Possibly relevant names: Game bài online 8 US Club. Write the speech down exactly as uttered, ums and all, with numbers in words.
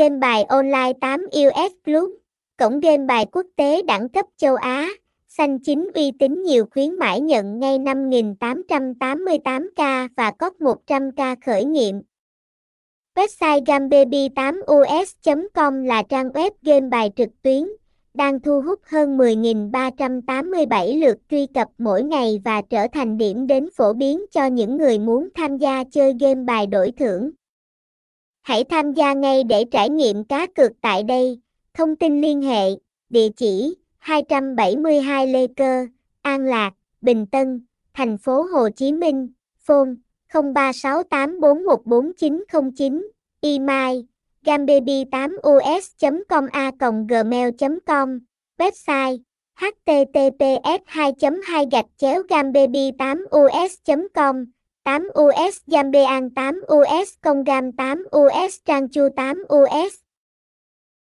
Game bài online tám u ét Club, cổng game bài quốc tế đẳng cấp châu Á, xanh chính uy tín nhiều khuyến mãi nhận ngay năm nghìn tám trăm tám mươi tám k và có một trăm k khởi nghiệm. Website gamebai tám us chấm com là trang web game bài trực tuyến, đang thu hút hơn mười nghìn ba trăm tám mươi bảy lượt truy cập mỗi ngày và trở thành điểm đến phổ biến cho những người muốn tham gia chơi game bài đổi thưởng. Hãy tham gia ngay để trải nghiệm cá cược tại đây. Thông tin liên hệ, địa chỉ hai trăm bảy mươi hai Lê Cơ, An Lạc, Bình Tân, thành phố Hồ Chí Minh, phone không ba sáu tám bốn một bốn chín không chín, email gamebai tám us chấm com a còng gmail chấm com, website https hai hai gạch chéo gamebai tám us chấm com, tám us gambbi eight us chấm com, tám us com gam tám us trang chu tám us.